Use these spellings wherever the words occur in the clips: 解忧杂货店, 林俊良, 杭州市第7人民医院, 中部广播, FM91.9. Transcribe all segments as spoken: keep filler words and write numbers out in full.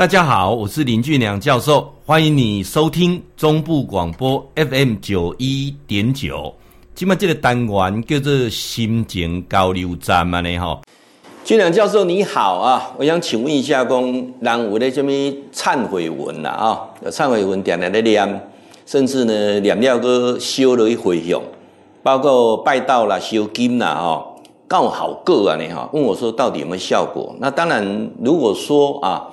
大家好，我是林俊良教授，欢迎你收听中部广播 F M 九十一点九。 现在这个单元叫做心情交流站。俊良教授你好啊，我想请问一下，人有在什么忏悔文啊？忏悔文常常在念，甚至呢念了又烧下去回向，包括拜道啦、烧金啦、啊、够好过啊，问我说到底有没有效果？那当然如果说啊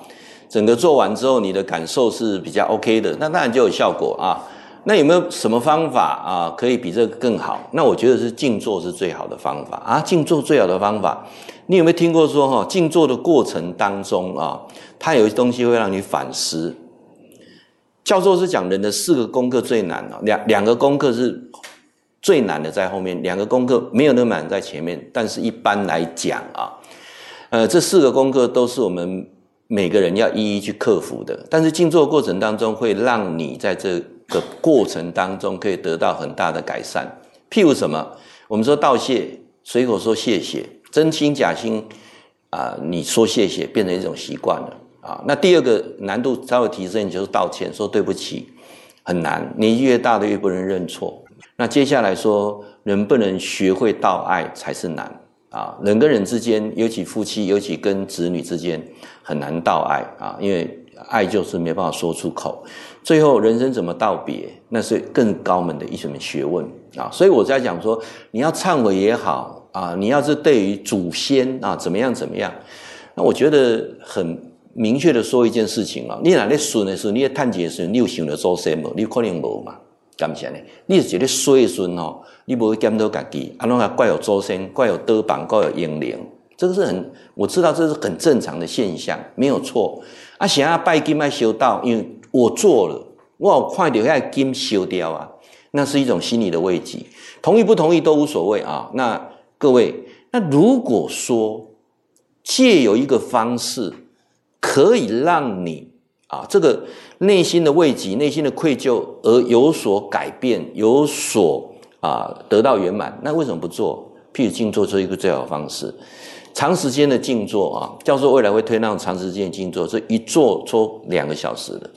整个做完之后你的感受是比较 OK 的，那当然就有效果啊。那有没有什么方法啊可以比这个更好？那我觉得是静坐是最好的方法啊，静坐最好的方法。你有没有听过说齁，静坐的过程当中啊，它有些东西会让你反思。教授是讲人的四个功课最难啊，两两个功课是最难的在后面，两个功课没有那么难在前面，但是一般来讲啊，呃这四个功课都是我们每个人要一一去克服的，但是静坐过程当中会让你在这个过程当中可以得到很大的改善。譬如什么？我们说道谢，随口说谢谢，真心假心啊、呃，你说谢谢变成一种习惯了啊。那第二个难度稍微提升，就是道歉，说对不起很难，年纪越大的越不能认错。那接下来说，能不能学会道爱才是难。啊，人跟人之间，尤其夫妻，尤其跟子女之间，很难道爱啊，因为爱就是没办法说出口。最后，人生怎么道别，那是更高明的一门学问啊。所以我在讲说，你要忏悔也好啊，你要是对于祖先啊怎么样怎么样，那我觉得很明确的说一件事情啊，你哪在损的时候，你在探解时候，你有想到祖先吗？你可能无嘛。感谢呢，你是一个衰孙吼，你不会检讨自己，啊，拢啊怪有祖先，怪有德榜，怪有英灵，这个是很，我知道这是很正常的现象，没有错。啊，想要拜金要修道，因为我做了，我有看到那金修掉啊，那是一种心理的慰藉，同意不同意都无所谓啊。那各位，那如果说藉由一个方式，可以让你啊，这个内心的慰藉、内心的愧疚而有所改变、有所啊得到圆满，那为什么不做？譬如静坐是一个最好的方式。长时间的静坐啊，教授未来会推那种长时间的静坐，这一坐坐两个小时的，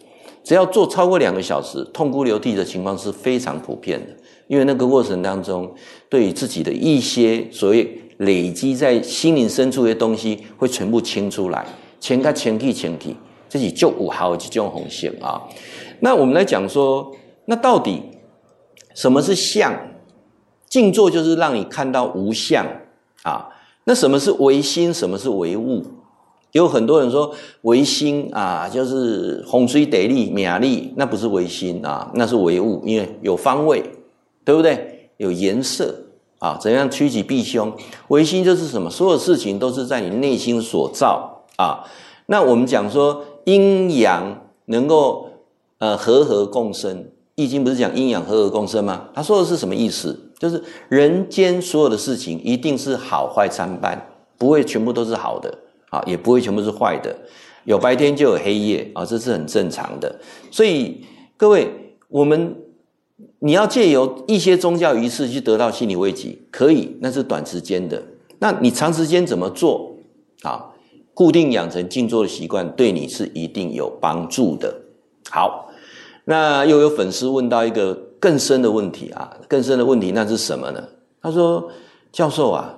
只要坐超过两个小时，痛哭流涕的情况是非常普遍的，因为那个过程当中，对于自己的一些所谓累积在心灵深处的东西，会全部清出来，清个清去清去。这是就五毫这种红线啊，那我们来讲说，那到底什么是相？静坐就是让你看到无相啊。那什么是唯心？什么是唯物？有很多人说唯心啊，就是风水地理、命理，那不是唯心啊，那是唯物，因为有方位，对不对？有颜色啊，怎样趋吉避凶？唯心就是什么？所有事情都是在你内心所造啊。那我们讲说。阴阳能够呃和和共生，易经不是讲阴阳和和共生吗？他说的是什么意思？就是人间所有的事情一定是好坏参半，不会全部都是好的啊，也不会全部是坏的，有白天就有黑夜啊，这是很正常的。所以各位，我们你要借由一些宗教仪式去得到心理慰藉，可以，那是短时间的。那你长时间怎么做啊？固定养成静坐的习惯，对你是一定有帮助的。好，那又有粉丝问到一个更深的问题啊，更深的问题那是什么呢？他说：“教授啊，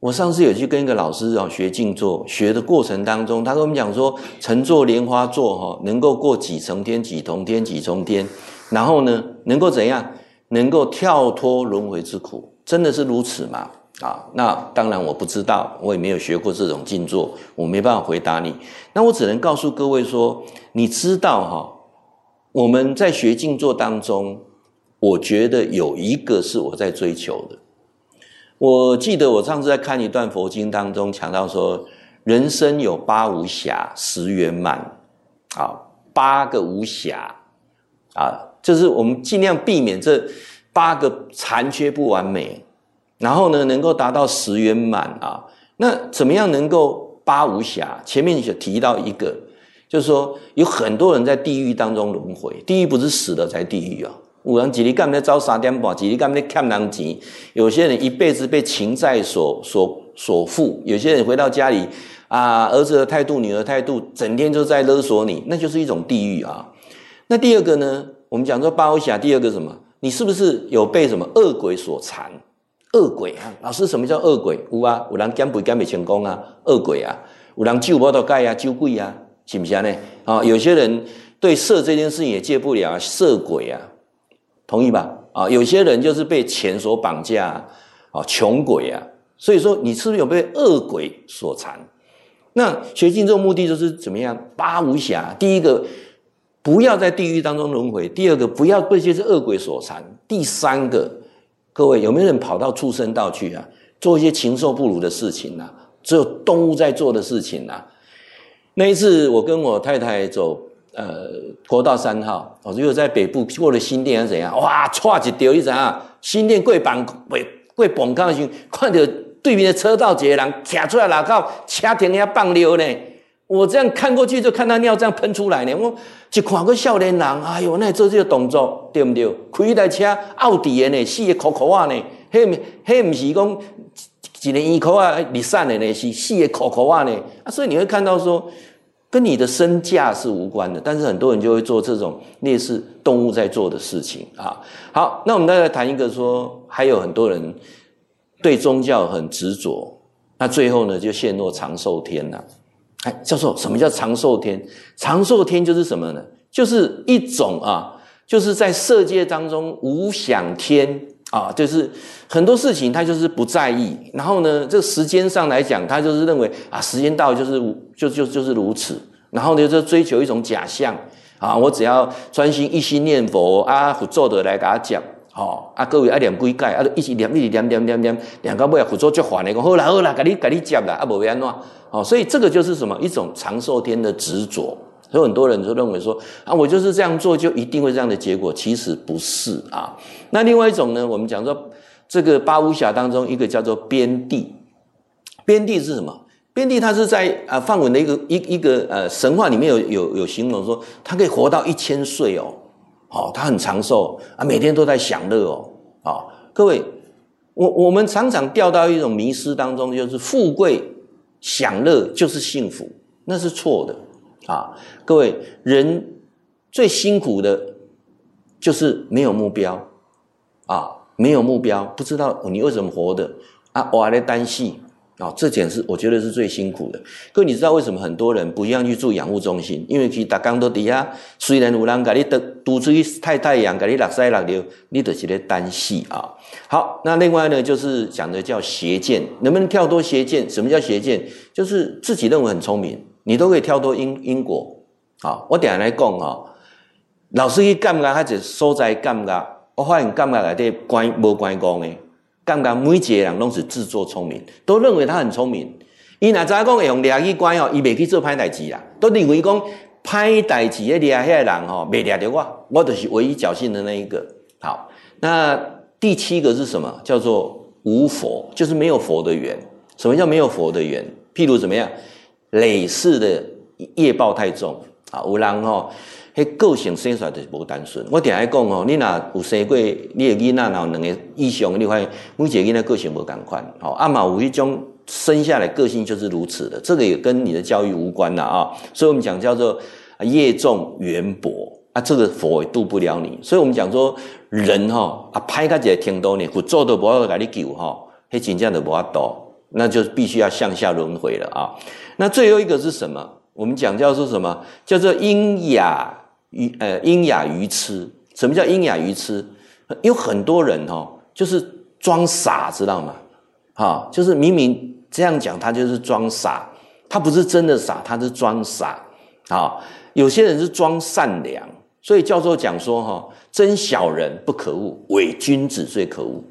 我上次有去跟一个老师啊学静坐，学的过程当中，他跟我们讲说，乘坐莲花座哈，能够过几层天、几重天、几重天，然后呢，能够怎样？能够跳脱轮回之苦，真的是如此吗？”啊，那当然我不知道，我也没有学过这种静坐，我没办法回答你。那我只能告诉各位说，你知道哈、哦，我们在学静坐当中，我觉得有一个是我在追求的。我记得我上次在看一段佛经当中强调说，人生有八无暇，十圆满，啊，八个无暇，啊，就是我们尽量避免这八个残缺不完美。然后呢，能够达到十圆满啊？那怎么样能够八无暇？前面有提到一个，就是说有很多人在地狱当中轮回，地狱不是死了才地狱啊。有人一日干在遭三点半，一日干在欠人钱，有些人一辈子被情债所所所缚，有些人回到家里啊，儿子的态度、女儿的态度，整天就在勒索你，那就是一种地狱啊。那第二个呢，我们讲说巴欧侠，第二个什么？你是不是有被什么恶鬼所缠？恶鬼啊，老师，什么叫恶鬼？有啊，有人减肥减不成功啊，恶鬼啊，有人酒无得戒啊，酒鬼啊，是不是呢？啊、哦，有些人对色这件事情也戒不了，色鬼啊，同意吧？啊、哦，有些人就是被钱所绑架啊，啊、哦，穷鬼啊。所以说，你是不是有被恶鬼所缠？那学经这个目的就是怎么样？八无暇，第一个不要在地狱当中轮回，第二个不要被这些恶鬼所缠，第三个，各位有没有人跑到畜生道去啊？做一些禽兽不如的事情啊，只有动物在做的事情啊。那一次我跟我太太走呃国道三号，我就在北部过了新店还是怎样？哇，唰一丢，你知道新店过板过板港的时候，看到对面的车道一个人站出来哪靠车停下放尿呢？我这样看过去就看他尿这样喷出来呢。我一看个少年人，哎呦，那做这个动作对不对？开一台车，奥迪的呢，四个口口啊呢，迄迄唔是讲一个烟口啊，离散的呢，是四个口口啊呢。啊，所以你会看到说，跟你的身价是无关的，但是很多人就会做这种类似动物在做的事情啊。好，那我们再来谈一个说，还有很多人对宗教很执着，那最后呢就陷落长寿天啦、啊。哎，教授，什么叫长寿天？长寿天就是什么呢？就是一种啊，就是在色界当中无想天啊，就是很多事情他就是不在意，然后呢，这时间上来讲，他就是认为啊，时间到就是就就就是如此，然后呢就追求一种假象啊，我只要专心一心念佛啊，佛祖就来给他讲。哦，啊，各位爱念几届，啊，一直念，一直念，念，念，念，念到尾啊，佛祖就还你讲，好啦，好啦，给你，给你接啦，啊，无要安怎？哦，所以这个就是什么一种长寿天的执着，所以很多人就认为说，啊，我就是这样做就一定会这样的结果，其实不是啊。那另外一种呢，我们讲说这个八无暇当中，一个叫做边地，边地是什么？边地它是在啊梵文的一个一一个呃神话里面有有有形容说，它可以活到一千岁哦。哦，他很长寿啊，每天都在享乐哦。哦，各位，我我们常常掉到一种迷失当中，就是富贵享乐就是幸福，那是错的啊。各位，人最辛苦的就是没有目标啊，没有目标，不知道你为什么活的啊，我还在担心啊，这点是我觉得是最辛苦的。各位，你知道为什么很多人不愿意去住养护中心？因为其实每天都在那，虽然有人给你堵住太太阳，给你落塞落流，你就是在担心啊。好，那另外呢，就是讲的叫邪见，能不能跳脱邪见？什么叫邪见？就是自己认为很聪明，你都可以跳脱因因果。啊，我等一下来讲啊，老师去感觉，还是所在感觉，我发现感觉内底关无关公的。感觉每一个人拢是自作聪明，都认为他很聪明。伊哪知讲会用掠去关哦，伊未去做歹代志啦，都认为讲歹代志咧掠遐个人吼，未掠着我，我就是唯一侥幸的那一个。好，那第七个是什么？叫做无佛，就是没有佛的缘。什么叫没有佛的缘？譬如怎么样，累世的业报太重啊，有人吼。迄个性生出来就是无单纯。我定爱讲哦，你若有生过你的囡仔，然后两个以上，你发现每一个囡仔个性无同款。哦，阿玛有一种生下来个性就是如此的，这个也跟你的教育无关啦啊。所以我们讲叫做业重缘薄啊，这个佛也渡不了你。所以我们讲说人哈啊，拍开一个天道呢，佛做都无要给你救哈，迄真正就无法度，那就必须要向下轮回了啊。那最后一个是什么？我们讲叫做什么？叫做阴雅。愚呃，阴雅愚痴。什么叫阴雅愚痴？有很多人哦，就是装傻，知道吗？啊、哦，就是明明这样讲，他就是装傻，他不是真的傻，他是装傻。啊、哦，有些人是装善良，所以教授讲说哈、哦，真小人不可恶，伪君子最可恶。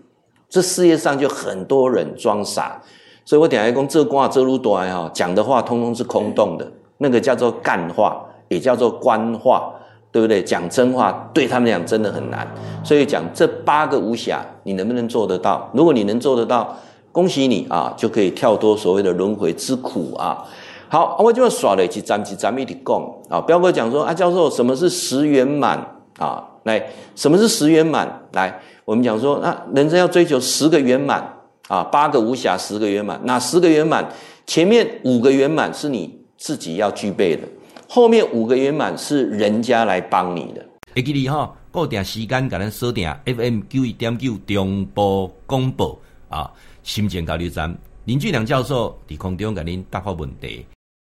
这世界上就很多人装傻，所以我等下讲这卦这路段哈，讲的话通通是空洞的，那个叫做干话，也叫做官话。对不对？讲真话对他们讲真的很难，所以讲这八个无暇，你能不能做得到？如果你能做得到，恭喜你啊，就可以跳脱所谓的轮回之苦啊。好，我就耍了一站一站一直讲啊。彪哥讲说啊，教授什么是十圆满啊？来，什么是十圆满？来，我们讲说啊，人生要追求十个圆满啊，八个无暇，十个圆满。哪十个圆满？前面五个圆满是你自己要具备的，后面五个圆满是人家来帮你的。会记得哈，固定时间给咱锁定 F M 九一点九中波广播啊，心情交流站林俊良教授在空中给您答复问题。